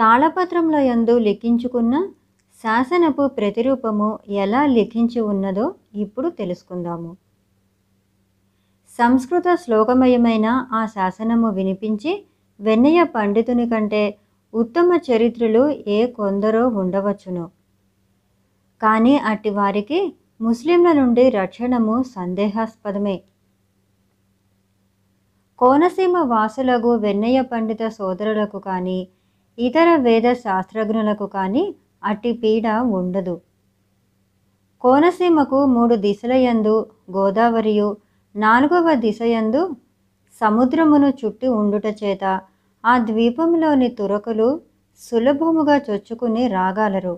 తాళపత్రంలో యందు లిఖించుకున్న శాసనపు ప్రతిరూపము ఎలా లిఖించి ఉన్నదో ఇప్పుడు తెలుసుకుందాము. సంస్కృత శ్లోకమయమైన ఆ శాసనము వినిపించి వెన్నెయ పండితుని కంటే ఉత్తమ చరిత్రలు ఏ కొందరో ఉండవచ్చును. కానీ అట్టివారికి ముస్లింల నుండి రక్షణము సందేహాస్పదమే. కోనసీమ వాసులకు వెన్నెయ పండిత సోదరులకు కానీ ఇతర వేద శాస్త్రజ్ఞులకు కానీ అట్టి పీడ ఉండదు. కోనసీమకు 3 దిశలయందు గోదావరియు 4వ దిశయందు సముద్రమును చుట్టి ఉండుట చేత ఆ ద్వీపంలోని తురకులు సులభముగా చొచ్చుకుని రాగలరు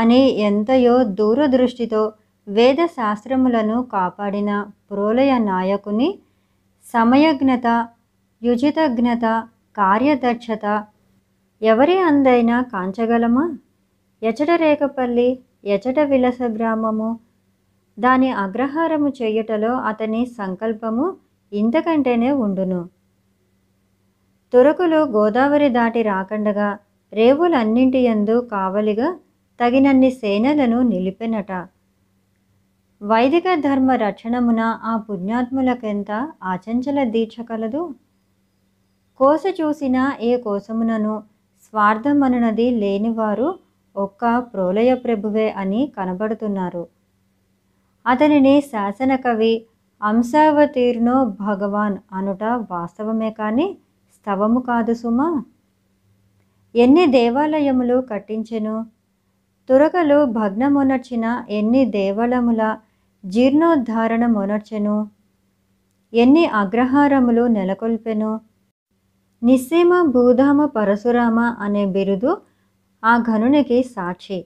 అని ఎంతయో దూరదృష్టితో వేద శాస్త్రములను కాపాడిన ప్రోలయ నాయకుని సమయజ్ఞత, యుజితజ్ఞత, కార్యదక్షత ఎవరి అందైనా కాంచగలమా? ఎచట రేకపల్లి, ఎచట విలస గ్రామము, దాని అగ్రహారము చేయుటలో అతని సంకల్పము ఇంతకంటేనే ఉండును. తురకులు గోదావరి దాటి రాకండగా రేవులన్నింటి యందు కావలిగా తగినన్ని సేనలను నిలిపెనట. వైదిక ధర్మ రక్షణమున ఆ పుణ్యాత్ములకెంత ఆచంచల దీక్ష కలదు. కోస చూసినా ఏ కోసమునను స్వార్థమనున్నది లేనివారు ఒక్క ప్రోలయ ప్రభువే అని కనబడుతున్నారు. అతనిని శాసనకవి అంశావతీర్ణో భగవాన్ అనుట వాస్తవమే కానీ స్తవము కాదు సుమా. ఎన్ని దేవాలయములు కట్టించెను, తురకలు భగ్నమునర్చిన ఎన్ని దేవాలయముల జీర్ణోద్ధారణమునర్చెను, ఎన్ని అగ్రహారములు నెలకొల్పెను. నిస్సీమ భూధామ పరశురామ అనే బిరుదు ఆ ఘనునికి సాక్షి.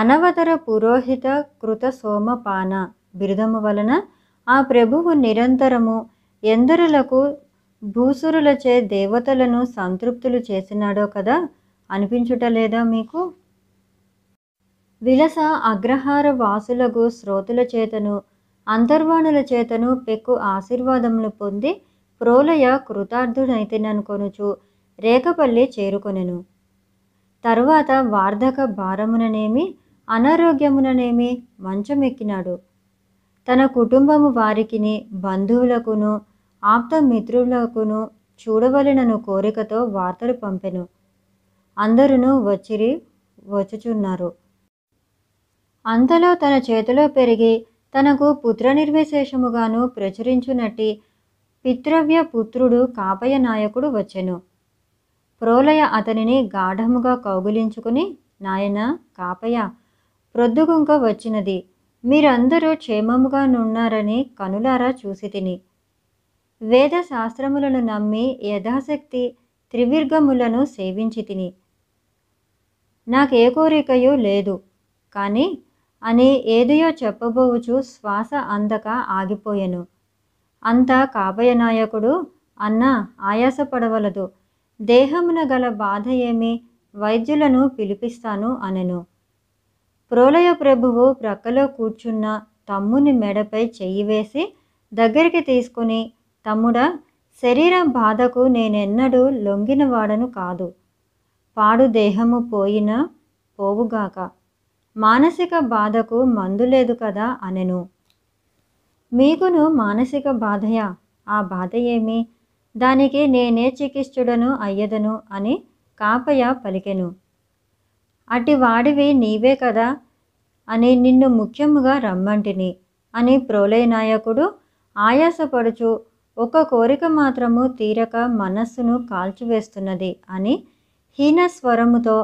అనవతర పురోహిత కృత సోమపాన బిరుదము వలన ఆ ప్రభువు నిరంతరము ఎందరులకు భూసురులచే దేవతలను సంతృప్తులు చేసినాడో కదా అనిపించుటలేదా మీకు? విలస అగ్రహార వాసులకు శ్రోతుల చేతను అంతర్వాణుల చేతను పెక్కు ఆశీర్వాదములు పొంది ప్రోలయ కృతార్థుడైతేననుకొనుచు రేకపల్లి చేరుకొనెను. తరువాత వార్ధక భారముననేమి అనారోగ్యముననేమి మంచమెక్కినాడు. తన కుటుంబము వారికిని బంధువులకును ఆప్తమిత్రులకును చూడవలెనను కోరికతో వార్తలు పంపెను. అందరూ వచ్చుచున్నారు. అంతలో తన చేతిలో పెరిగి తనకు పుత్రనిర్విశేషముగాను ప్రచురించునట్టి పిత్రవ్య పుత్రుడు కాపయ నాయకుడు వచ్చెను. ప్రోలయ అతనిని గాఢముగా కౌగులించుకుని, నాయన కాపయ, ప్రొద్దుగుంక వచ్చినది, మీరందరూ క్షేమముగా నున్నారని కనులారా చూసి తిని వేద శాస్త్రములను నమ్మి యథాశక్తి త్రివిర్గములను సేవించి తిని నాకే కోరికయో లేదు కానీ అని ఏదియో చెప్పబోవుచు శ్వాస అందక ఆగిపోయెను. అంతా కాపయ నాయకుడు, అన్నా ఆయాసపడవలదు, దేహమున గల బాధ ఏమి, వైద్యులను పిలిపిస్తాను అనెను. ప్రోలయ ప్రభువు ప్రక్కలో కూర్చున్న తమ్ముని మెడపై చెయ్యి వేసి దగ్గరికి తీసుకుని, తమ్ముడా, శరీర బాధకు నేనెన్నడూ లొంగినవాడను కాదు, పాడు దేహము పోయినా పోవుగాక, మానసిక బాధకు మందు లేదు కదా అనెను. మీకును మానసిక బాధయా? ఆ బాధ ఏమి, దానికి నేనే చికిత్సుడను అయ్యదను అని కాపయ పలికెను. అట్టి వాడివి నీవే కదా అని నిన్ను ముఖ్యముగా రమ్మంటిని అని ప్రోలయ నాయకుడు ఆయాసపడుచు, ఒక కోరిక మాత్రము తీరక మనస్సును కాల్చివేస్తున్నది అని హీనస్వరముతో,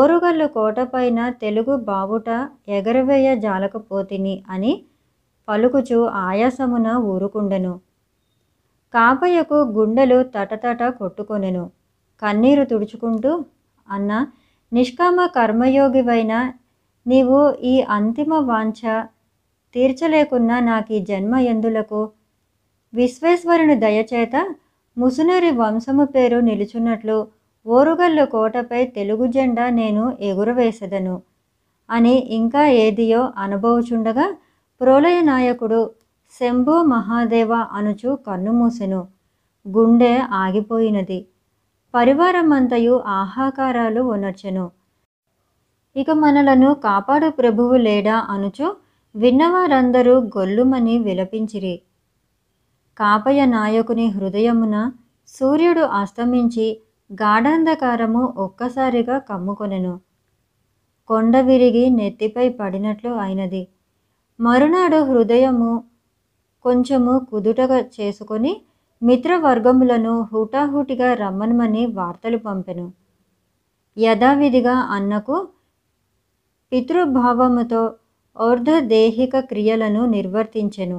ఓరుగల్లు కోటపైన తెలుగు బావుట ఎగరవేయ జాలకపోతిని అని పలుకుచు ఆయాసమున ఊరుకుండెను. కాపయ్యకు గుండెలు తటతట కొట్టుకొనెను. కన్నీరు తుడుచుకుంటూ, అన్న, నిష్కామ కర్మయోగివైన నీవు ఈ అంతిమ వాంఛ తీర్చలేకున్నా నాకీ జన్మ ఎందులకు? విశ్వేశ్వరుని దయచేత ముసునరి వంశము పేరు నిలుచున్నట్లు ఓరుగల్లు కోటపై తెలుగు జెండా నేను ఎగురవేసెదను అని ఇంకా ఏదియో అనుభవచుండగా ప్రోలయ నాయకుడు శంభో మహాదేవ అనుచు కన్నుమూసెను. గుండె ఆగిపోయినది. పరివారమంతయు ఆహాకారాలు ఉనర్చెను. ఇక మనలను కాపాడు ప్రభువు లేడా అనుచు విన్నవారందరూ గొల్లుమని విలపించిరి. కాపయ నాయకుని హృదయమున సూర్యుడు అస్తమించి గాఢాంధకారము ఒక్కసారిగా కమ్ముకొనెను. కొండ విరిగి నెత్తిపై పడినట్లు అయినది. మరునాడు హృదయము కొంచెము కుదుటగా చేసుకొని మిత్రవర్గములను హుటాహుటిగా రమ్మనమని వార్తలు పంపెను. యథావిధిగా అన్నకు పితృభావముతో ఔర్ధదేహిక క్రియలను నిర్వర్తించెను.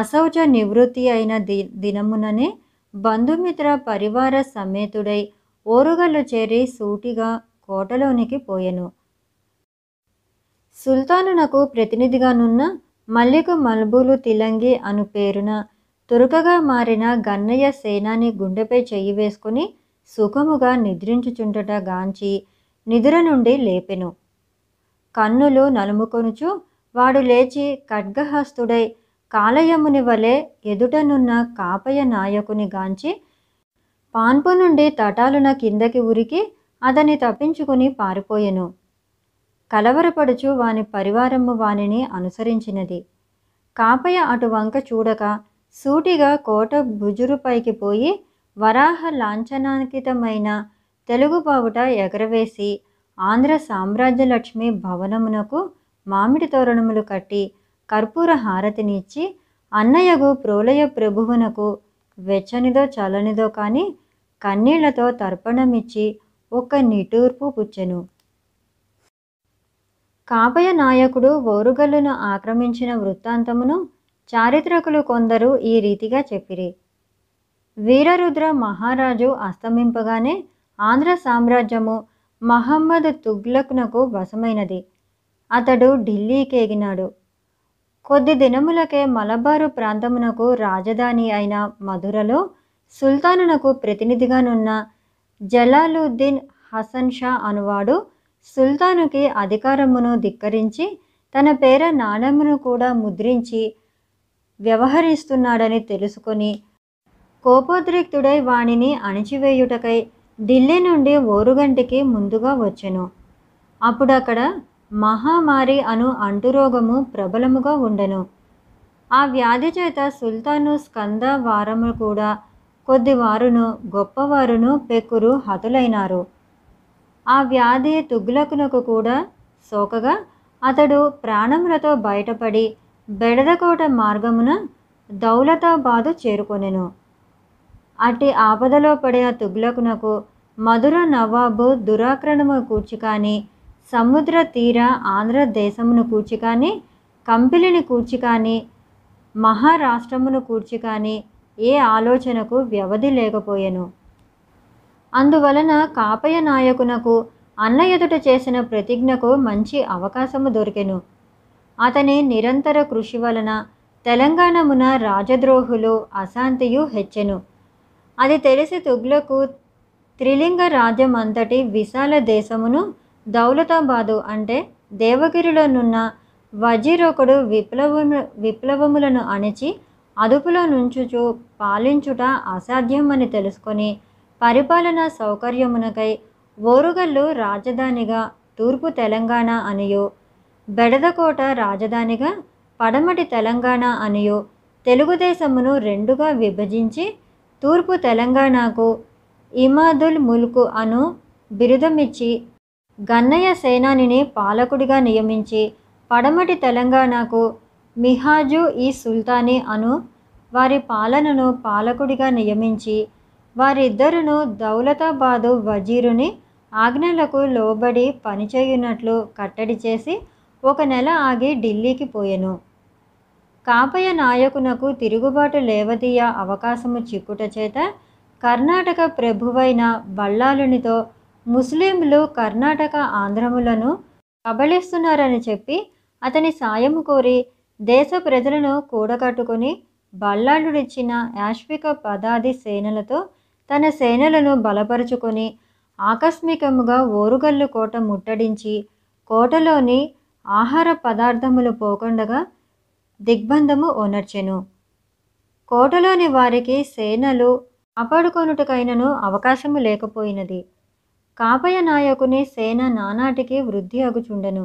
అశౌచ నివృత్తి అయిన దినముననే బంధుమిత్ర పరివార సమేతుడై ఓరుగల్లు చేరి సూటిగా కోటలోనికి పోయెను. సుల్తానునకు ప్రతినిధిగానున్న మల్లికు మల్బూలు తిలంగి అను పేరున తురుకగా మారిన గన్నయ్య సేనాని గుండెపై చెయ్యి వేసుకుని సుఖముగా నిద్రించుచుండట గాంచి నిద్ర నుండి లేపెను. కన్నులు నలుముకొనుచు వాడు లేచి ఖడ్గహస్తుడై కాలయముని వలె ఎదుటనున్న కాపయ నాయకుని గాంచి పాన్పు నుండి తటాలున కిందకి ఉరికి అతని తప్పించుకుని పారిపోయెను. కలవరపడుచు వాని పరివారము వానిని అనుసరించినది. కాపయ అటు వంక చూడక సూటిగా కోట భుజురుపైకి పోయి వరాహ లాంఛనాంకితమైన తెలుగుబావుట ఎగరవేసి ఆంధ్ర సామ్రాజ్యలక్ష్మి భవనమునకు మామిడి తోరణములు కట్టి కర్పూర హారతినిచ్చి అన్నయ్యకు ప్రోలయ ప్రభువునకు వెచ్చనిదో చలనిదో కాని కన్నీళ్లతో తర్పణమిచ్చి ఒక్క నిటూర్పు పుచ్చెను. కాపయ నాయకుడు ఓరుగల్లును ఆక్రమించిన వృత్తాంతమును చారిత్రకులు కొందరు ఈ రీతిగా చెప్పిరి. వీరరుద్ర మహారాజు అస్తమింపగానే ఆంధ్ర సామ్రాజ్యము మహమ్మద్ తుగ్లక్నకు వశమైనది. అతడు ఢిల్లీకేగినాడు. కొద్ది దినములకే మలబారు ప్రాంతమునకు రాజధాని అయిన మధురలో సుల్తానునకు ప్రతినిధిగానున్న జలాలుద్దీన్ హసన్ షా అనువాడు సుల్తానుకి అధికారమును ధిక్కరించి తన పేర నాణెమును కూడా ముద్రించి వ్యవహరిస్తున్నాడని తెలుసుకొని కోపోద్రిక్తుడై వాణిని అణిచివేయుటకై ఢిల్లీ నుండి ఓరుగంటికి ముందుగా వచ్చెను. అప్పుడక్కడ మహామారి అను అంటురోగము ప్రబలముగా ఉండెను. ఆ వ్యాధి చేత సుల్తాను స్కంద వారము కూడా కొద్దివారును గొప్పవారును పెక్కురు హతులైనారు. ఆ వ్యాధి తుగ్లకునకు కూడా సోకగా అతడు ప్రాణములతో బయటపడి బెడదకోట మార్గమున దౌలతాబాదు చేరుకొనెను. అట్టి ఆపదలో పడిన తుగ్లకునకు మధుర నవాబు దురాక్రణము కూర్చికాని, సముద్ర తీర ఆంధ్ర దేశమును కూర్చికాని, కంపిలిని కూర్చికాని, మహారాష్ట్రమును కూర్చికాని ఏ ఆలోచనకు వ్యవధి లేకపోయెను. అందువలన కాపయ నాయకునకు అన్న ఎదుట చేసిన ప్రతిజ్ఞకు మంచి అవకాశము దొరికెను. అతని నిరంతర కృషి వలన తెలంగాణమున రాజద్రోహులు అశాంతియు హెచ్చెను. అది తెలిసి తుగ్లకు త్రిలింగ రాజ్యం అంతటి విశాల దేశమును దౌలతాబాదు అంటే దేవగిరిలోనున్న వజీరొకడు విప్లవములను అణిచి అదుపులో నుంచుచు పాలించుట అసాధ్యమని తెలుసుకొని పరిపాలనా సౌకర్యమునకై ఓరుగల్లు రాజధానిగా తూర్పు తెలంగాణ అనియు, బెడదకోట రాజధానిగా పడమటి తెలంగాణ అనియు తెలుగుదేశమును రెండుగా విభజించి తూర్పు తెలంగాణకు ఇమాదుల్ ముల్క్ అను బిరుదమిచ్చి గన్నయ్య సేనానిని పాలకుడిగా నియమించి పడమటి తెలంగాణకు మిహాజు ఈ సుల్తానీ అను వారి పాలనను పాలకుడిగా నియమించి వారిద్దరును దౌలతాబాదు వజీరుని ఆజ్ఞలకు లోబడి పనిచేయునట్లు కట్టడి చేసి ఒక నెల ఆగి ఢిల్లీకి పోయెను. కాపయ నాయకునకు తిరుగుబాటు లేవదీయ అవకాశము చిక్కుట చేత కర్ణాటక ప్రభువైన బళ్ళాలునితో ముస్లింలు కర్ణాటక ఆంధ్రములను కబళిస్తున్నారని చెప్పి అతని సాయం కోరి దేశ ప్రజలను కూడగట్టుకుని బళ్ళాలుడిచ్చిన యాష్విక పదాది సేనలతో తన సేనలను బలపరుచుకొని ఆకస్మికముగా ఓరుగల్లు కోట ముట్టడించి కోటలోని ఆహార పదార్థములు పోకుండగా దిగ్బంధము ఓనర్చెను. కోటలోని వారికి సేనలు కాపాడుకొనుటకైనను అవకాశము లేకపోయినది. కాపయ నాయకుని సేన నానాటికి వృద్ధి అగుచుండెను.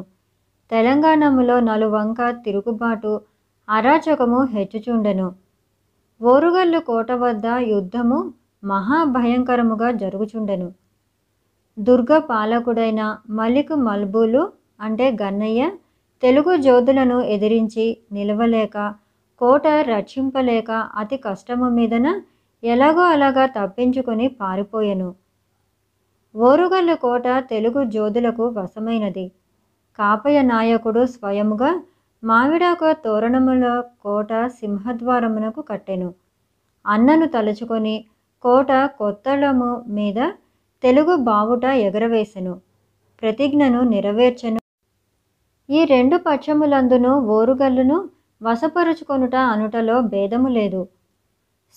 తెలంగాణములో నలువంక తిరుగుబాటు అరాచకము హెచ్చుచుండెను. ఓరుగల్లు కోట వద్ద యుద్ధము మహాభయంకరముగా జరుగుచుండెను. దుర్గ పాలకుడైన మలిక్ మల్బూలు అంటే గన్నయ్య తెలుగు యోధులను ఎదిరించి నిలవలేక కోట రక్షింపలేక అతి కష్టము మీదన ఎలాగో అలాగా తప్పించుకొని పారిపోయెను. ఓరుగల్లు కోట తెలుగు యోధులకు వశమైనది. కాపయ నాయకుడు స్వయముగా మామిడాకు తోరణముల కోట సింహద్వారమునకు కట్టెను. అన్నను తలుచుకొని కోట కొత్తళము మీద తెలుగు బావుట ఎగరవేసెను. ప్రతిజ్ఞను నెరవేర్చెను. ఈ రెండు పక్షములందును ఓరుగల్లును వశపరుచుకొనుట అనుటలో భేదము లేదు.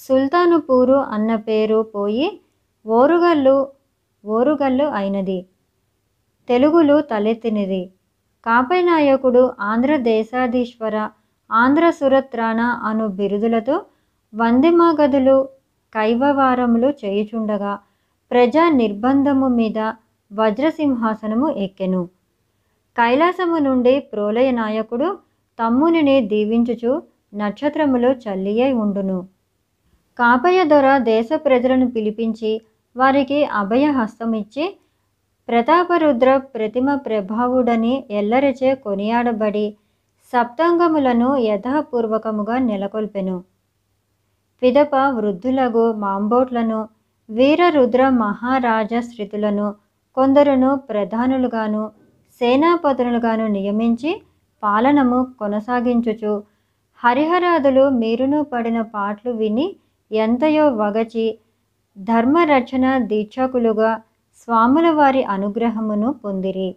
సుల్తానుపూరు అన్న పేరు పోయి ఓరుగల్లు అయినది. తెలుగులు తలెత్తినది. కాపయ నాయకుడు ఆంధ్రదేశాధీశ్వర ఆంధ్రసురత్రాణ అను బిరుదులతో వందిమాగదులు కైవవారములు చేయుచుండగా ప్రజా నిర్బంధము మీద వజ్రసింహాసనము ఎక్కెను. కైలాసము నుండి ప్రోలయ నాయకుడు తమ్మునిని దీవించుచు నక్షత్రములు చల్లియై ఉండును. కాపయ దొర దేశ ప్రజలను పిలిపించి వారికి అభయహస్తమిచ్చి ప్రతాపరుద్ర ప్రతిమ ప్రభావుడని ఎల్లరిచే కొనియాడబడి సప్తాంగములను యథాపూర్వకముగా నెలకొల్పెను. పిదప వృద్ధులగు మాంబోట్లను వీరరుద్ర మహారాజశ్రితులను కొందరును ప్రధానులుగాను సేనాపతులుగాను నియమించి పాలనము కొనసాగించుచు హరిహరాదులు మీరును పడిన పాటలు విని ఎంతయో వగచి ధర్మరక్షణ దీక్షకులుగా స్వాముల వారి అనుగ్రహమును పొందిరి.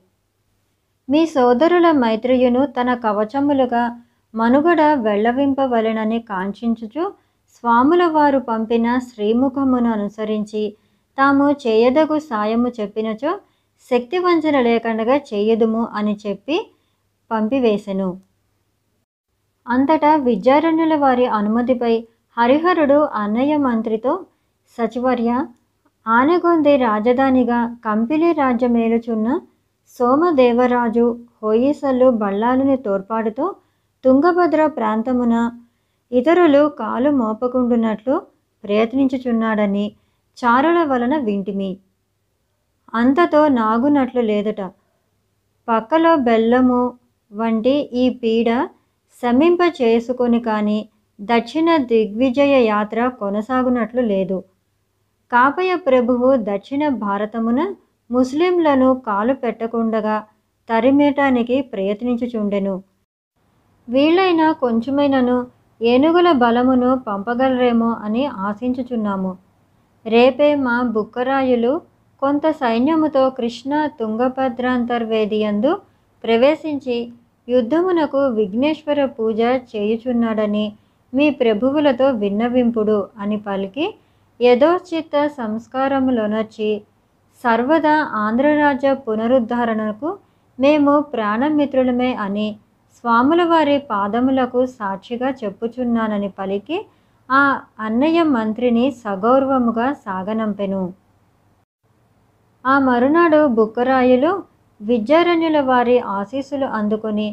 మీ సోదరుల మైత్రియును తన కవచములుగా మనుగడ వెళ్ళవింపవలెనని కాంక్షించుచు స్వాముల వారు పంపిన శ్రీముఖమును అనుసరించి తాము చేయదగు సాయము చెప్పినచో శక్తివంచన లేకుండా చేయదుము అని చెప్పి పంపివేసెను. అంతటా విద్యారణ్యుల వారి అనుమతిపై హరిహరుడు అన్నయ్య మంత్రితో, సచివర్య, ఆనగొంది రాజధానిగా కంపిలి రాజ్యమేలుచున్న సోమదేవరాజు హోయిసలు బళ్ళాలుని తోడ్పాటుతో తుంగభద్ర ప్రాంతమున ఇతరులు కాలు మోపకుండునట్లు ప్రయత్నించుచున్నాడని చారుల వలన వింటిమి. అంతతో నాగునట్లు లేదట. పక్కలో బెల్లము వంటి ఈ పీడ శమింప చేసుకొని కానీ దక్షిణ దిగ్విజయ యాత్ర కొనసాగునట్లు లేదు. కాపయ ప్రభువు దక్షిణ భారతమున ముస్లింలను కాలు పెట్టకుండగా తరిమేటానికి ప్రయత్నించుచుండెను. వీళ్ళైనా కొంచెమైనను ఏనుగుల బలమును పంపగలరేమో అని ఆశించుచున్నాము. రేపే మా బుక్కరాయులు కొంత సైన్యముతో కృష్ణ తుంగభద్రాంతర్వేదియందు ప్రవేశించి యుద్ధమునకు విఘ్నేశ్వర పూజ చేయుచున్నాడని మీ ప్రభువులతో విన్నవింపుడు అని పలికి యథోచిత సంస్కారములొనర్చి సర్వదా ఆంధ్రరాజ్య పునరుద్ధరణకు మేము ప్రాణమిత్రులమే అని స్వాముల వారి పాదములకు సాక్షిగా చెప్పుచున్నానని పలికి ఆ అన్నయ్య మంత్రిని సగౌరవముగా సాగనంపెను. ఆ మరునాడు బుక్కరాయులు విద్యారణ్యుల వారి ఆశీస్సులు అందుకొని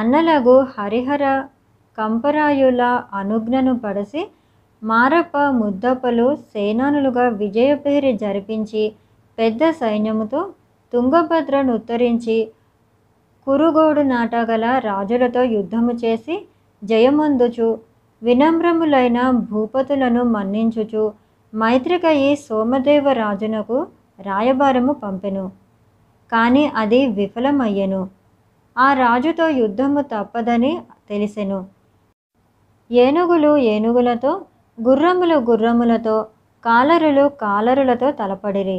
అన్నలగు హరిహర కంపరాయుల అనుజ్ఞను పడసి మారప్ప ముద్దప్పలు సేనానులుగా విజయపేరి జరిపించి పెద్ద సైన్యముతో తుంగభద్రను ఉత్తరించి కురుగోడు నాటగల రాజులతో యుద్ధము చేసి జయమందుచు వినమ్రములైన భూపతులను మన్నించుచు మైత్రికయి సోమదేవరాజునకు రాయబారము పంపెను. కానీ అది విఫలమయ్యెను. ఆ రాజుతో యుద్ధము తప్పదని తెలిసెను. ఏనుగులు ఏనుగులతో, గుర్రములు గుర్రములతో, కాలరులు కాలరులతో తలపడిరి.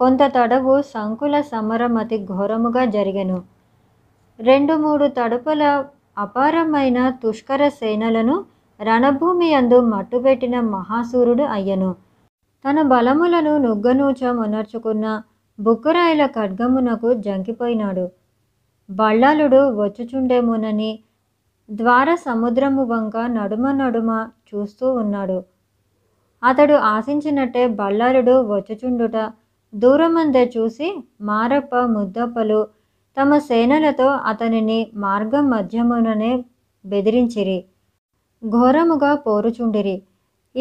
కొంత తడవు సంకుల సమరం అతి ఘోరముగా జరిగెను. 2-3 తడపల అపారమైన తుష్కర సేనలను రణభూమి యందు మట్టుబెట్టిన మహాసూరుడు అయ్యను. తన బలములను నుగ్గనూచమొనర్చుకున్న బుక్కరాయల ఖడ్గమునకు జంకిపోయినాడు. బళ్ళాలుడు వచ్చుచుండేమోనని ద్వార సముద్రము వంక నడుమ నడుమ చూస్తూ ఉన్నాడు. అతడు ఆశించినట్టే బళ్ళారుడు వచ్చుచుండుట దూరమందే చూసి మారప్ప ముద్దప్పలు తమ సేనలతో అతనిని మార్గం మధ్యముననే బెదిరించిరి, ఘోరముగా పోరుచుండిరి.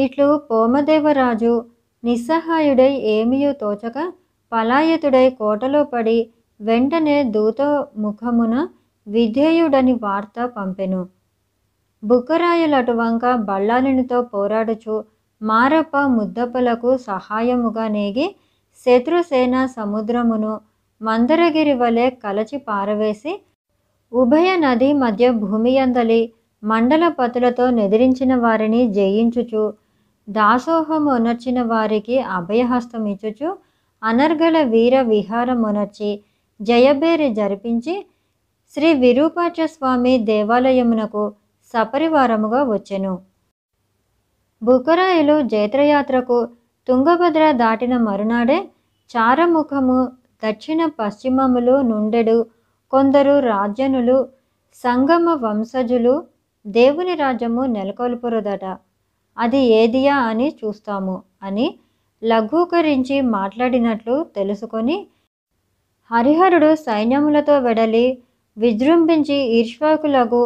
ఇట్లు పోమదేవరాజు నిస్సహాయుడై ఏమియో తోచక పలాయతుడై కోటలో పడి వెంటనే దూత ముఖమున విధేయుడని వార్త పంపెను. బుక్కరాయలటువంక బళ్ళారునితో పోరాడుచు మారప్ప ముద్దప్పలకు సహాయముగా నేగి శత్రుసేన సముద్రమును మందరగిరి వలె కలచి పారవేసి ఉభయ నది మధ్య భూమియందలి మండల పతులతో నెదిరించిన వారిని జయించుచు దాసోహమునర్చిన వారికి అభయహస్తం ఇచ్చుచు అనర్గల వీర విహారమునర్చి జయబేరి జరిపించి శ్రీ విరూపాక్ష స్వామి దేవాలయమునకు సపరివారముగా వచ్చెను. బుక్కరాయలు జైత్రయాత్రకు తుంగభద్ర దాటిన మరునాడే చారముఖము దక్షిణ పశ్చిమములు నుండెడు కొందరు రాజ్యనులు సంగమ వంశజులు దేవుని రాజ్యము నెలకొల్పురుదట, అది ఏదియా అని చూస్తాము అని లఘూకరించి మాట్లాడినట్లు తెలుసుకొని హరిహరుడు సైన్యములతో వెడలి విజృంభించి ఈర్ష్వాకులకు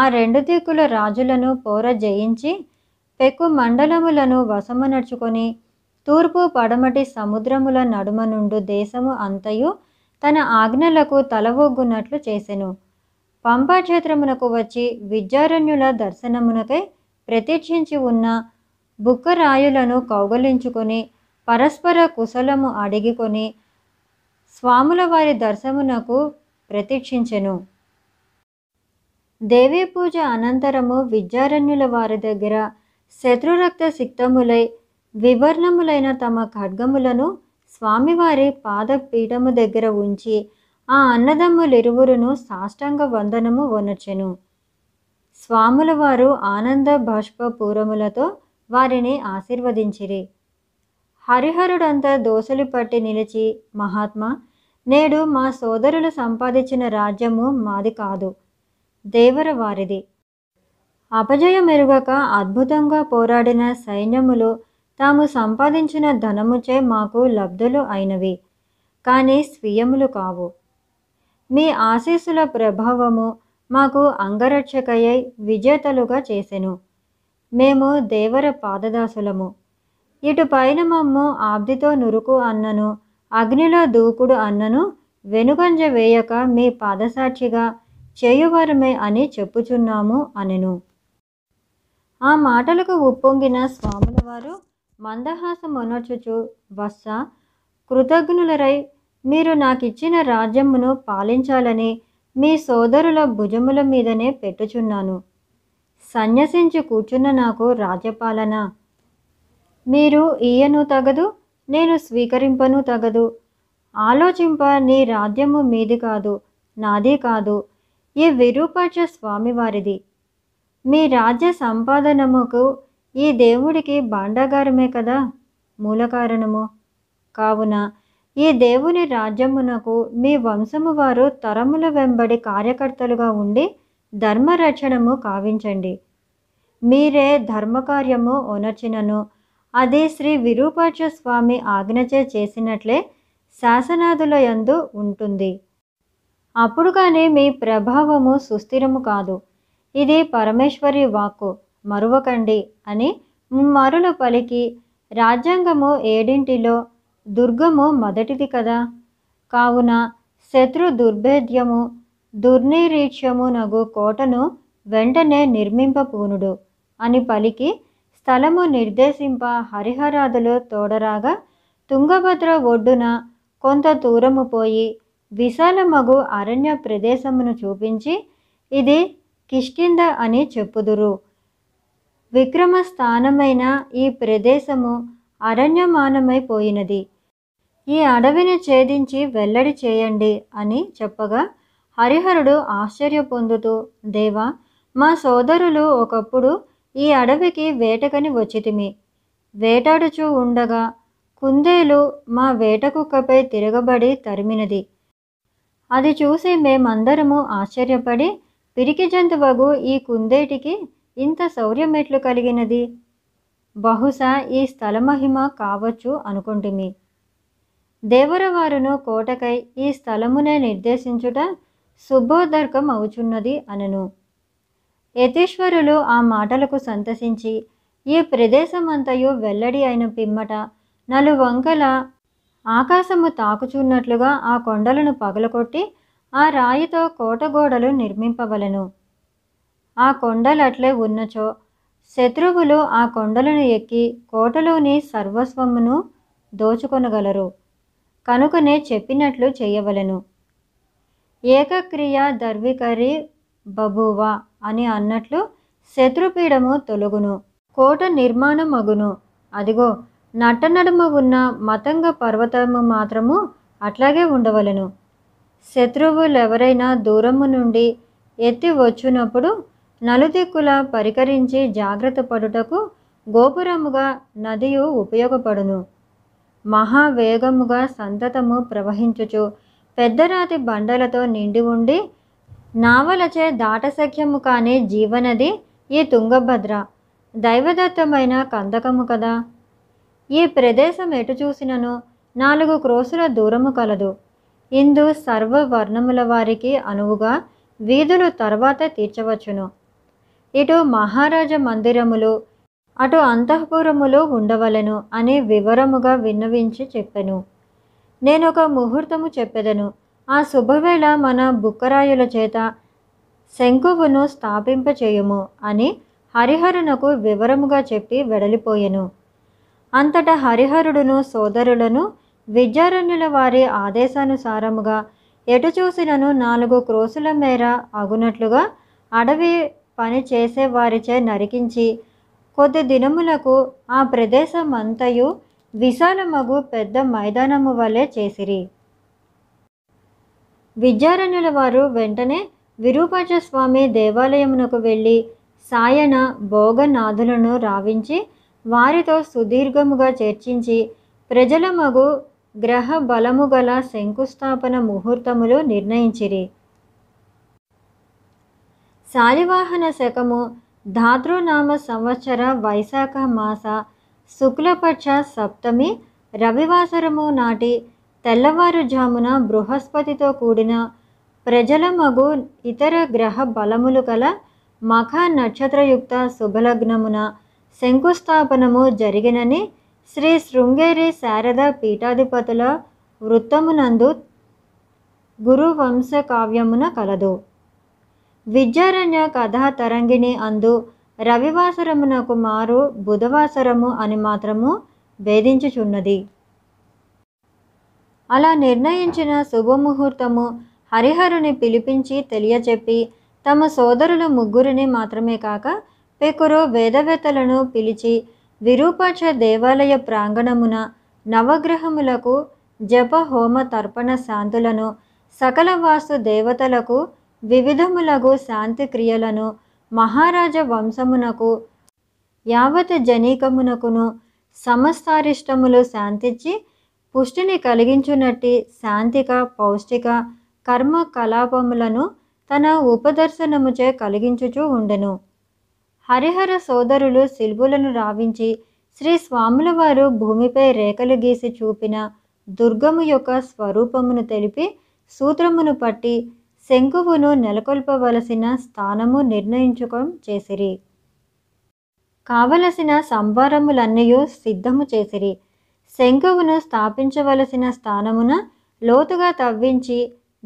ఆ రెండు దిక్కుల రాజులను పోర జయించి పెక్కు మండలములను వశము నడుచుకొని తూర్పు పడమటి సముద్రముల నడుమ నుండు దేశము అంతయు తన ఆజ్ఞలకు తలవొగ్గునట్లు చేసెను. పంపాక్షేత్రమునకు వచ్చి విద్యారణ్యుల దర్శనమునకై ప్రతీక్షించి ఉన్న బుక్కరాయులను కౌగలించుకొని పరస్పర కుశలము అడిగికొని స్వాముల వారి దర్శనమునకు ప్రతీక్షించెను. దేవీ పూజ అనంతరము విద్యారణ్యుల వారి దగ్గర శత్రురక్త సిక్తములై వివర్ణములైన తమ ఖడ్గములను స్వామివారి పాదపీఠము దగ్గర ఉంచి ఆ అన్నదమ్ములిరువురును సాష్టాంగ వందనము వనర్చెను. స్వాముల వారు ఆనంద బాష్పూరములతో వారిని ఆశీర్వదించిరి. హరిహరుడంతా దోసలు పట్టి నిలిచి, మహాత్మా, నేడు మా సోదరులు సంపాదించిన రాజ్యము మాది కాదు, దేవర వారిది. అపజయమెరుగక అద్భుతంగా పోరాడిన సైన్యములు తాము సంపాదించిన ధనముచే మాకు లబ్ధులు అయినవి, కానీ స్వీయములు కావు. మీ ఆశీస్సుల ప్రభావము మాకు అంగరక్షకయ్యై విజేతలుగా చేసెను. మేము దేవర పాదదాసులము. ఇటు పైన మమ్ము ఆబ్దితో నురుకు అన్నను అగ్నిలో దూకుడు అన్నను వెనుగంజ వేయక మీ పాదసాక్షిగా చేయువారమే అని చెప్పుచున్నాము అనెను. ఆ మాటలకు ఉప్పొంగిన స్వాముల వారు మందహాసమునర్చుచు, వత్స, కృతజ్ఞులరై మీరు నాకిచ్చిన రాజ్యమును పాలించాలని మీ సోదరుల భుజముల మీదనే పెట్టుచున్నాను. సన్యసించి కూర్చున్న నాకు రాజ్యపాలన మీరు ఈయను తగదు, నేను స్వీకరింపను తగదు. ఆలోచింప నీ రాజ్యము మీది కాదు, నాది కాదు, ఈ విరూపాక్ష స్వామివారిది. మీ రాజ్య సంపాదనముకు ఈ దేవుడికి భాండాగారమే కదా మూలకారణము. కావున ఈ దేవుని రాజ్యమునకు మీ వంశము వారు తరముల వెంబడి కార్యకర్తలుగా ఉండి ధర్మరక్షణము కావించండి. మీరే ధర్మకార్యము ఒనర్చినను అది శ్రీ విరూపాక్ష స్వామి ఆజ్ఞచే చేసినట్లే శాసనాదుల యందు ఉంటుంది. అప్పుడు కానీ మీ ప్రభావము సుస్థిరము కాదు. ఇది పరమేశ్వరి వాక్కు, మరువకండి అని మరులు పలికి, రాజ్యాంగము ఏడింటిలో దుర్గము మొదటిది కదా, కావున శత్రు దుర్భేద్యము దుర్నిరీక్ష్యమునగు కోటను వెంటనే నిర్మింపపూనుడు అని పలికి స్థలము నిర్దేశింప హరిహరాదులు తోడరాగా తుంగభద్ర ఒడ్డున కొంత దూరము పోయి విశాలమగు అరణ్య ప్రదేశమును చూపించి, ఇది కిష్కింద అని చెప్పుదురు. విక్రమ స్థానమైన ఈ ప్రదేశము అరణ్యమానమైపోయినది, ఈ అడవిని ఛేదించి వెల్లడి చేయండి అని చెప్పగా హరిహరుడు ఆశ్చర్య పొందుతూ, దేవా, మా సోదరులు ఒకప్పుడు ఈ అడవికి వేటకని వచ్చితిమి. వేటాడుచూ ఉండగా కుందేలు మా వేటకుక్కపై తిరగబడి తరిమినది. అది చూసి మేమందరము ఆశ్చర్యపడి, పిరికి జంతువగు ఈ కుందేటికి ఇంత శౌర్యమెట్లు కలిగినది? బహుశా ఈ స్థలమహిమ కావచ్చు అనుకుంటుమి. దేవరవారును కోటకై ఈ స్థలమునే నిర్దేశించుట శుభోదర్కం అవుచున్నది అనను. యతీశ్వరులు ఆ మాటలకు సంతసించి ఈ ప్రదేశమంతయు వెల్లడి అయిన పిమ్మట నలువంకల ఆకాశము తాకుచున్నట్లుగా ఆ కొండలను పగలకొట్టి ఆ రాయితో కోటగోడలు నిర్మింపవలను. ఆ కొండలట్లే ఉన్నచో శత్రువులు ఆ కొండలను ఎక్కి కోటలోని సర్వస్వమును దోచుకొనగలరు. కనుకనే చెప్పినట్లు చేయవలను. ఏకక్రియ దర్వికరి బబువా అని అన్నట్లు శత్రుపీడము తొలగును, కోట నిర్మాణం అగును. అదిగో నట్టనడుమ ఉన్న మతంగ పర్వతము మాత్రము అట్లాగే ఉండవలను. శత్రువులెవరైనా దూరము నుండి ఎత్తి వచ్చినప్పుడు నలుదిక్కులా పరికరించి జాగ్రత్త పడుటకు గోపురముగా నదియు ఉపయోగపడును. మహావేగముగా సంతతము ప్రవహించుచు పెద్దరాతి బండలతో నిండి ఉండి నావలచే దాటసఖ్యము కాని జీవనది ఈ తుంగభద్ర దైవదత్తమైన కందకము కదా. ఈ ప్రదేశం ఎటు చూసినను 4 క్రోసుల దూరము కలదు. ఇందు సర్వవర్ణముల వారికి అనువుగా వీధులు తర్వాత తీర్చవచ్చును. ఇటు మహారాజ మందిరములు అటు అంతఃపురములు ఉండవలను అని వివరముగా విన్నవించి చెప్పెను. నేనొక ముహూర్తము చెప్పెదను. ఆ శుభవేళ మన బుక్కరాయుల చేత శంకువును స్థాపింపచేయుము అని హరిహరునకు వివరముగా చెప్పి వెడలిపోయెను. అంతటా హరిహరుడును సోదరులను విద్యారణ్యుల వారి ఆదేశానుసారముగా ఎటు చూసినను 4 క్రోసుల మేర అగునట్లుగా అడవి పని చేసే వారిచే నరికించి కొద్ది దినములకు ఆ ప్రదేశం అంతయు విశాలమగు పెద్ద మైదానము వలె చేసిరి. విద్యారణ్యుల వారు వెంటనే విరూపాక్ష స్వామి దేవాలయమునకు వెళ్ళి సాయన భోగనాథులను రావించి వారితో సుదీర్ఘముగా చర్చించి ప్రజల మగు గ్రహ బలము గల శంకుస్థాపన ముహూర్తములు నిర్ణయించిరి. శాలివాహన శకము ధాతృనామ సంవత్సర వైశాఖ మాస శుక్లపక్ష సప్తమి రవివాసరము నాటి తెల్లవారుజామున బృహస్పతితో కూడిన ప్రజల మగు ఇతర గ్రహ బలములు గల మఖ నక్షత్రయుక్త శుభలగ్నమున శంకుస్థాపనము జరిగినని శ్రీ శృంగేరి శారద పీఠాధిపతుల వృత్తమునందు గురువంశ కావ్యమున కలదు. విద్యారణ్య కథా తరంగిణి అందు రవివాసరమునకు మారు బుధవాసరము అని మాత్రము భేదించుచున్నది. అలా నిర్ణయించిన శుభముహూర్తము హరిహరుని పిలిపించి తెలియచెప్పి తమ సోదరుల ముగ్గురిని మాత్రమే కాక పెకురు వేదవేత్తలను పిలిచి విరూపాక్ష దేవాలయ ప్రాంగణమున నవగ్రహములకు జప హోమ తర్పణ శాంతులను సకల వాస్తు దేవతలకు వివిధములగు శాంతి క్రియలను మహారాజ వంశమునకు యావత్ జనీకమునకును సమస్తారిష్టములు శాంతించి పుష్టిని కలిగించునట్టి శాంతిక పౌష్టిక కర్మ కలాపములను తన ఉపదర్శనముచే కలిగించుచూ ఉండెను. హరిహర సోదరులు శిల్పులను రావించి శ్రీ స్వాముల వారు భూమిపై రేఖలు గీసి చూపిన దుర్గము యొక్క స్వరూపమును తెలిపి సూత్రమును పట్టి శంకువును నెలకొల్పవలసిన స్థానము నిర్ణయించుకం చేసిరి. కావలసిన సంభారములన్నీ సిద్ధము చేసిరి. శంకువును స్థాపించవలసిన స్థానమున లోతుగా తవ్వించి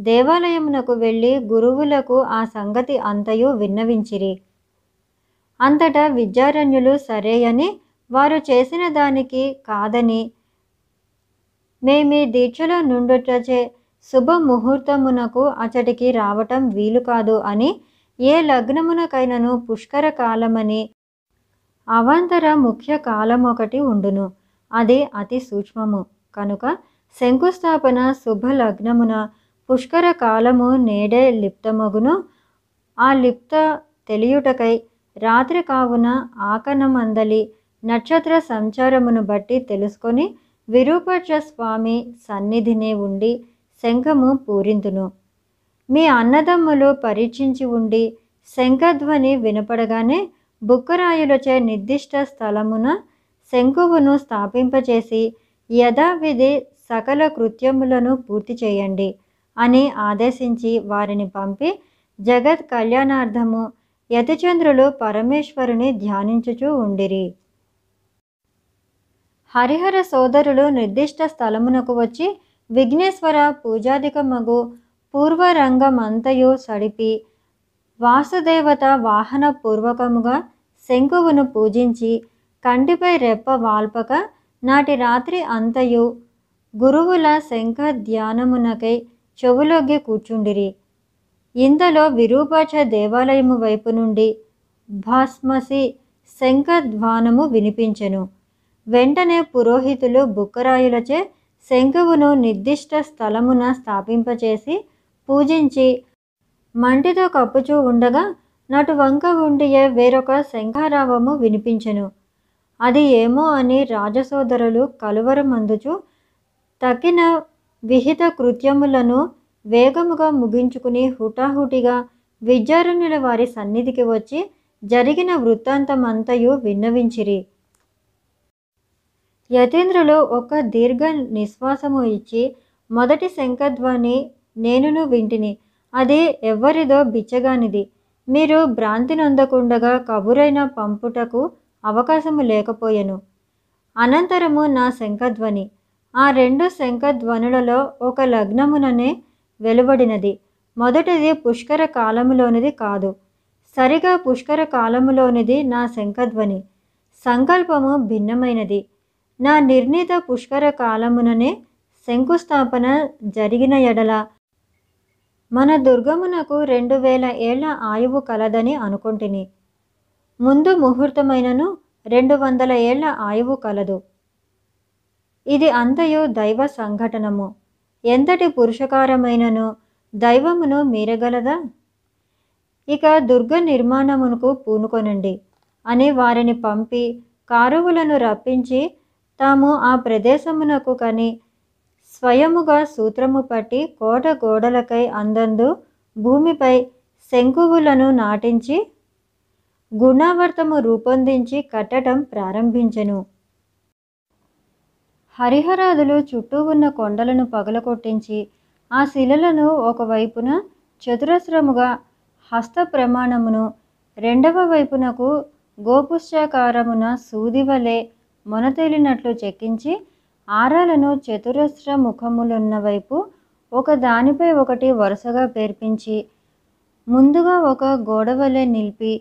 దేవాలయమునకు వెళ్ళి గురువులకు ఆ సంగతి అంతయు విన్నవించిరి. అంతటా విద్యారణ్యులు సరే అని వారు చేసిన దానికి కాదని మేమీ దీక్షలో నుండుటచే శుభముహూర్తమునకు అచటికి రావటం వీలు కాదు అని ఏ లగ్నమునకైనను పుష్కర కాలమని అవాంతర ముఖ్య కాలం ఒకటి ఉండును. అది అతి సూక్ష్మము కనుక శంకుస్థాపన శుభ లగ్నమున పుష్కర కాలము నేడే లిప్తమగును. ఆ లిప్త తెలియుటకై రాత్రి కావున ఆకనమందలి నక్షత్ర సంచారమును బట్టి తెలుసుకొని విరూపాక్ష స్వామి సన్నిధినే ఉండి శంఖము పూరింతును. మీ అన్నదమ్ములు పరీక్షించి ఉండి శంఖధ్వని వినపడగానే బుక్కరాయులచే నిర్దిష్ట స్థలమున శంకువును స్థాపింపచేసి యథావిధి సకల కృత్యములను పూర్తి చేయండి అని ఆదేశించి వారిని పంపి జగత్ కళ్యాణార్థము యతిచంద్రులు పరమేశ్వరుని ధ్యానించుచూ ఉండిరి. హరిహర సోదరులు నిర్దిష్ట స్థలమునకు వచ్చి విఘ్నేశ్వర పూజాధికమగు పూర్వరంగమంతయు సడిపి వాసుదేవత వాహన పూర్వకముగా శంకువును పూజించి కంటిపై రెప్ప వాల్పక నాటి రాత్రి అంతయు గురువుల శంఖ ధ్యానమునకై చెవులొగ్గి కూర్చుండిరి. ఇంతలో విరూపాక్ష దేవాలయము వైపు నుండి భస్మసి శంఖధ్వానము వినిపించెను. వెంటనే పురోహితులు బుక్కరాయులచే శంఖువును నిర్దిష్ట స్థలమున స్థాపింపచేసి పూజించి మంటితో కప్పుచూ ఉండగా నటు వంక ఉండియే వేరొక శంఖారావము వినిపించెను. అది ఏమో అని రాజసోదరులు కలువరమందుచు తక్కిన విహిత కృత్యములను వేగముగా ముగించుకుని హుటాహుటిగా విద్యారణ్యుల వారి సన్నిధికి వచ్చి జరిగిన వృత్తాంతమంతయు విన్నవించిరి. యతీంద్రులు ఒక దీర్ఘ నిశ్వాసము ఇచ్చి, మొదటి శంఖధ్వని నేనును వింటిని, అది ఎవ్వరిదో బిచ్చగానిది, మీరు భ్రాంతి నొందకుండగా కబురైన పంపుటకు అవకాశము లేకపోయెను. అనంతరము నా శంఖధ్వని, ఆ రెండు శంఖధ్వనులలో ఒక లగ్నముననే వెలువడినది. మొదటిది పుష్కర కాలములోనిది కాదు, సరిగా పుష్కర కాలములోనిది నా శంఖధ్వని. సంకల్పము భిన్నమైనది. నా నిర్ణీత పుష్కర కాలముననే శంకుస్థాపన జరిగిన ఎడల మన దుర్గమునకు 2000 ఏళ్ల ఆయువు కలదని అనుకుంటుని. ముందు ముహూర్తమైనను 200 ఏళ్ల ఆయువు కలదు. ఇది అంతయు దైవ సంఘటనము. ఎంతటి పురుషకారమైనను దైవమును మీరగలదా? ఇక దుర్గ నిర్మాణమునకు పూనుకొనండి అని వారిని పంపి కారువులను రప్పించి తాము ఆ ప్రదేశమునకు కని స్వయముగా సూత్రము పట్టి కోట గోడలకై అందందు భూమిపై శంకువులను నాటించి గుణావర్తము రూపొందించి కట్టడం ప్రారంభించెను. హరిహరాదులు చుట్టూ ఉన్న కొండలను పగలకొట్టించి ఆ శిలలను ఒకవైపున చతురస్రముగా హస్త ప్రమాణమును, రెండవ వైపునకు గోపుష్యకారమున సూదివలే మొనతేలినట్లు చెక్కించి ఆరాలను చతురస్ర ముఖములున్న వైపు ఒక దానిపై ఒకటి వరుసగా పేర్పించి ముందుగా ఒక గోడవలె నిలిపి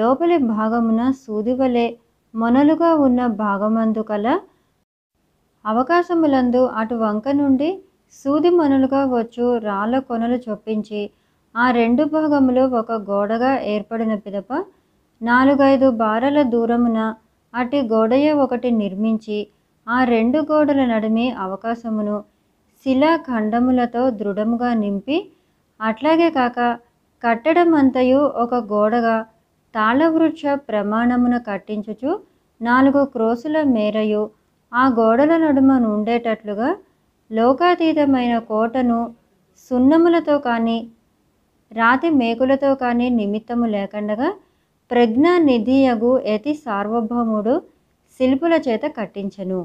లోపలి భాగమున సూదివలే మొనలుగా ఉన్న భాగమందు కల అవకాశములందు అటు వంక నుండి సూది మొనలుగా వచ్చు రాళ్ళ కొనలు చొప్పించి ఆ రెండు భాగములు ఒక గోడగా ఏర్పడిన పిదప 4-5 బారల దూరమున అటు గోడయ ఒకటి నిర్మించి ఆ రెండు గోడల నడిమి అవకాశమును శిలాఖండములతో దృఢముగా నింపి అట్లాగే కాక కట్టడమంతయు ఒక గోడగా తాళవృక్ష ప్రమాణమున కట్టించుచు 4 క్రోసుల మేరయు ఆ గోడల నడుమ నుండేటట్లుగా లోకాతీతమైన కోటను సున్నములతో కానీ రాతి మేకులతో కానీ నిమిత్తము లేకుండగా ప్రజ్ఞానిధియగు యతి సార్వభౌముడు శిల్పుల చేత కట్టించెను.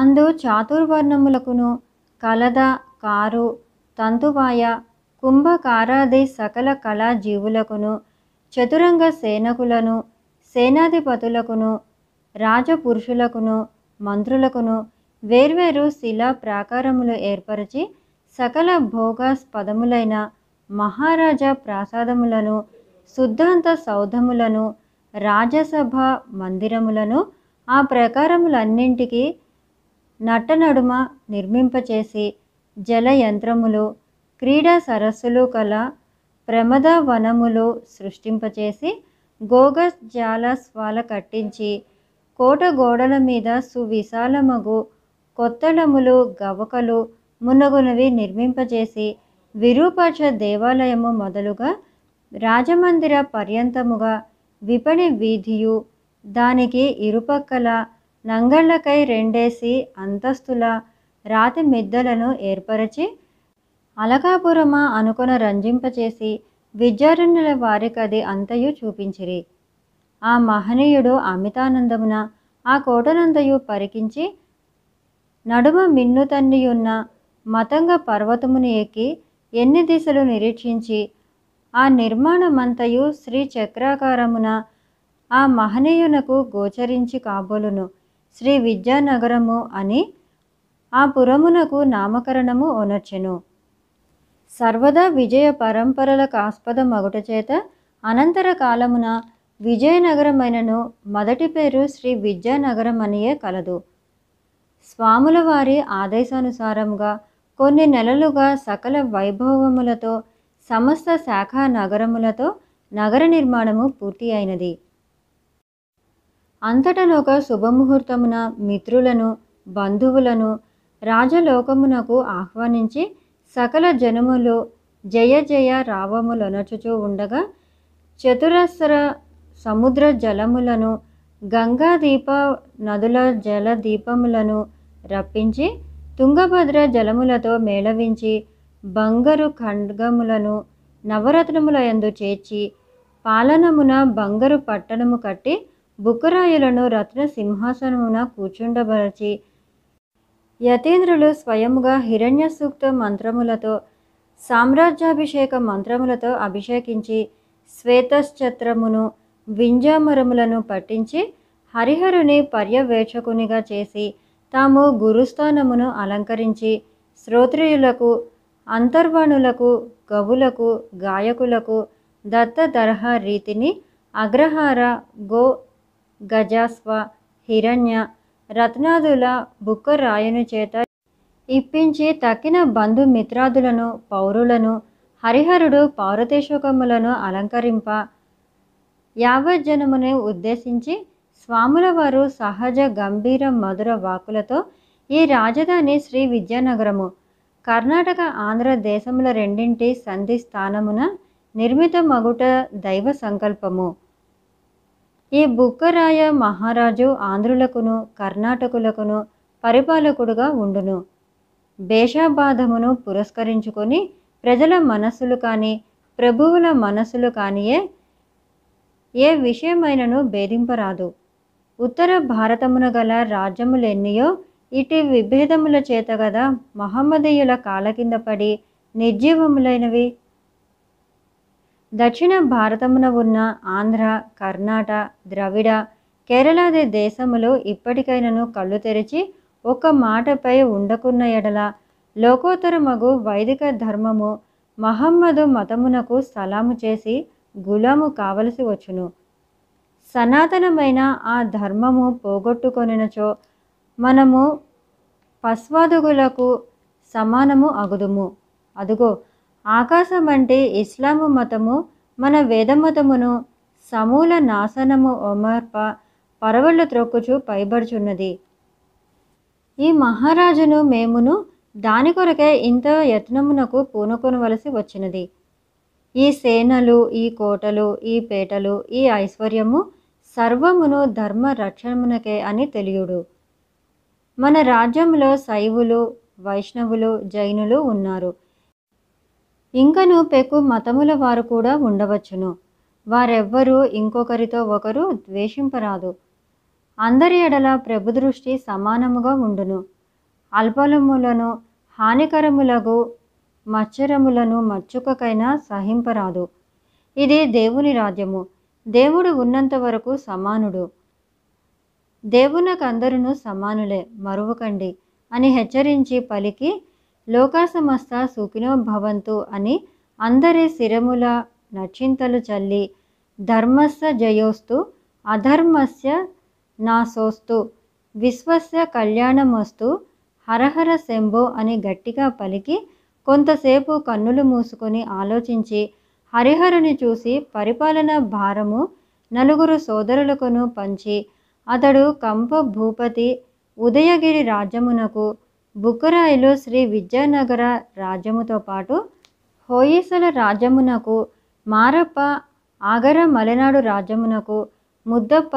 అందు చాతుర్వర్ణములకును కలద, కారు, తంతువాయ, కుంభకారాది సకల కళాజీవులకును, చతురంగ సేనకులను, సేనాధిపతులకును, రాజపురుషులకును, మంత్రులకును వేర్వేరు శిలా ప్రాకారములు ఏర్పరిచి సకల భోగాస్పదములైన మహారాజా ప్రాసాదములను, శుద్ధాంత సౌధములను, రాజసభ మందిరములను ఆ ప్రకారములన్నింటికి నట్టనడుమ నిర్మింపచేసి జలయంత్రములు, క్రీడా సరస్సులు కల ప్రమద వనములు సృష్టింపచేసి గోగస్ జాలస్వాల కట్టించి కోట గోడల మీద సువిశాలమగు కొత్తలములు, గవకలు మున్నగునవి నిర్మింపచేసి విరూపాక్ష దేవాలయము మొదలుగా రాజమందిర పర్యంతముగా విపణి వీధియు, దానికి ఇరుపక్కల నంగళ్ళకై 2 అంతస్తుల రాతి మిద్దలను ఏర్పరిచి అలకాపురమ అనుకున రంజింపచేసి విద్యారణ్యుల వారికి అది అంతయు చూపించిరి. ఆ మహనీయుడు అమితానందమున ఆ కోటనంతయు పరికించి నడుమ మిన్నుతన్నియున్న మతంగ పర్వతమును ఎక్కి ఎన్ని దిశలు నిరీక్షించి ఆ నిర్మాణమంతయు శ్రీ చక్రాకారమున ఆ మహనీయునకు గోచరించి కాబోలును. శ్రీ విద్యానగరము అని ఆ పురమునకు నామకరణము ఒనర్చెను. సర్వదా విజయ పరంపరలకు ఆస్పదమగుటచేత అనంతర కాలమున విజయనగరమైనను మొదటి పేరు శ్రీ విద్యానగరం అనియే కలదు. స్వాముల వారి ఆదేశానుసారంగా కొన్ని నెలలుగా సకల వైభవములతో సమస్త శాఖా నగరములతో నగర నిర్మాణము పూర్తి అయినది. అంతటనొక శుభముహూర్తమున మిత్రులను బంధువులను రాజలోకమునకు ఆహ్వానించి సకల జనములు జయ జయ రావములొనచుచూ ఉండగా చతురస్ర సముద్ర జలములను గంగాదీప నదుల జలదీపములను రప్పించి తుంగభద్ర జలములతో మేళవించి బంగారు ఖండములను నవరత్నముల యందు చేర్చి పాలనమున బంగారు పట్టణము కట్టి బుక్కరాయులను రత్న సింహాసనమున కూర్చుండబరచి యతీంద్రులు స్వయముగా హిరణ్య సూక్త మంత్రములతో సామ్రాజ్యాభిషేక మంత్రములతో అభిషేకించి శ్వేతశ్చత్రమును వింజామరములను పట్టించి హరిహరుని పర్యవేక్షకునిగా చేసి తాము గురుస్థానమును అలంకరించి శ్రోత్రియులకు అంతర్వాణులకు కవులకు గాయకులకు దత్తతరహా రీతిని అగ్రహార గో గజాస్వ హిరణ్య రత్నాదుల బుక్కరాయుని చేత ఇప్పించి తక్కిన బంధుమిత్రాదులను పౌరులను హరిహరుడు పౌరతేశోకములను అలంకరింప యావజ్జనమునే ఉద్దేశించి స్వాముల వారు సహజ గంభీర మధుర వాకులతో ఈ రాజధాని శ్రీ విద్యానగరము కర్ణాటక ఆంధ్ర దేశముల రెండింటి సంధి స్థానమున నిర్మిత మగుట దైవ సంకల్పము. ఈ బుక్కరాయ మహారాజు ఆంధ్రులకును కర్ణాటకులకును పరిపాలకుడుగా ఉండును. దేశబాధమును పురస్కరించుకొని ప్రజల మనస్సులు కానీ ప్రభువుల మనస్సులు కానియే ఏ విషయమైనను భేదింపరాదు. ఉత్తర భారతమున గల రాజ్యములెన్నియో ఇటు విభేదముల చేత గదా మహమ్మదీయుల కాల కింద పడి నిర్జీవములైనవి. దక్షిణ భారతమున ఉన్న ఆంధ్ర కర్ణాట ద్రవిడ కేరళాది దేశములు ఇప్పటికైనను కళ్ళు తెరిచి ఒక మాటపై ఉండకున్న ఎడల లోకోత్తరమగు వైదిక ధర్మము మహమ్మదు మతమునకు సలాము చేసి గులాము కావలసి వచ్చును. సనాతనమైన ఆ ధర్మము పోగొట్టుకొనినచో మనము పస్వాదుగులకు సమానము అగుదుము. అదుగో ఆకాశం అంటే ఇస్లాము మతము మన వేదమతమును సమూల నాశనము ఒమర్ప పరవళ్ళు త్రొక్కుచు పైబడుచున్నది. ఈ మహారాజును మేమును దాని కొరకే ఇంత యత్నమునకు పూనుకొనవలసి వచ్చినది. ఈ సేనలు ఈ కోటలు ఈ పేటలు ఈ ఐశ్వర్యము సర్వమును ధర్మ రక్షణమునకే అని తెలియడు. మన రాజ్యంలో శైవులు వైష్ణవులు జైనులు ఉన్నారు. ఇంకను పెక్కు మతముల వారు కూడా ఉండవచ్చును. వారెవ్వరూ ఇంకొకరితో ఒకరు ద్వేషింపరాదు. అందరి ఎడల ప్రభు దృష్టి సమానముగా ఉండును. అల్పలములను హానికరములకు మచ్చరములను మచ్చుకకైనా సహింపరాదు. ఇదే దేవుని రాజ్యము. దేవుడు ఉన్నంత వరకు సమానుడు. దేవునకందరును సమానులే మరువకండి అని హెచ్చరించి పలికి లోకాసమస్త సుఖినో భవంతు అని అందరి శిరముల నచింతలు చల్లి ధర్మస్య జయోస్తు అధర్మస్య నాశోస్తు విశ్వస్య కళ్యాణమస్తు హరహర శంభో అని గట్టిగా పలికి కొంతసేపు కన్నులు మూసుకొని ఆలోచించి హరిహరుని చూసి పరిపాలన భారము నలుగురు సోదరులకును పంచి అతడు కంప భూపతి ఉదయగిరి రాజ్యమునకు బుక్కరాయలు శ్రీ విద్యానగర రాజ్యముతో పాటు హోయసల రాజ్యమునకు మారప్ప ఆగర మలెనాడు రాజ్యమునకు ముద్దప్ప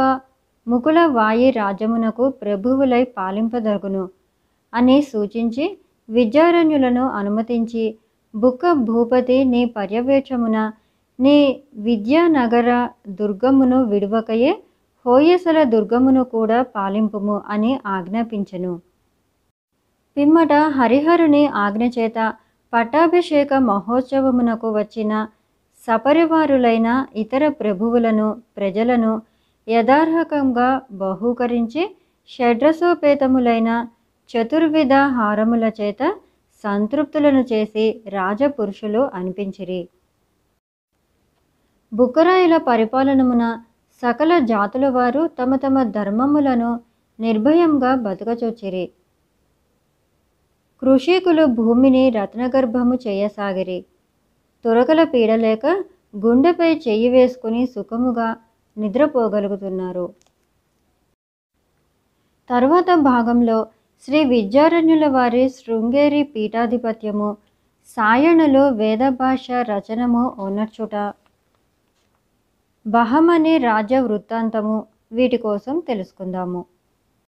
ముకులవాయి రాజ్యమునకు ప్రభువులై పాలింపదగును అని సూచించి విద్యారణ్యులను అనుమతించి బుక్క భూపతి నీ పర్యవేక్షమున నీ విద్యానగర దుర్గమును విడువకయే హోయసల దుర్గమును కూడా పాలింపుము అని ఆజ్ఞాపించెను. పిమ్మట హరిహరుని ఆజ్ఞచేత పట్టాభిషేక మహోత్సవమునకు వచ్చిన సపరివారులైన ఇతర ప్రభువులను ప్రజలను యథార్హకంగా బహూకరించి షడ్రసోపేతములైన చతుర్విధ హారముల చేత సంతృప్తులను చేసి రాజపురుషులు అనిపించిరి. బుక్కరాయుల పరిపాలనమున సకల జాతుల వారు తమ తమ ధర్మములను నిర్భయంగా బతుకచొచ్చిరి. కృషికులు భూమిని రత్నగర్భము చేయసాగిరి. తురకల పీడలేక గుండెపై చెయ్యి వేసుకుని సుఖముగా నిద్రపోగలుగుతున్నారు. తర్వాత భాగంలో శ్రీ విద్యారణ్యుల వారి శృంగేరి పీఠాధిపత్యము, సాయణలు వేదభాష రచనము ఉన్నచుట, బహమని రాజ్య వృత్తాంతము వీటి కోసం తెలుసుకుందాము.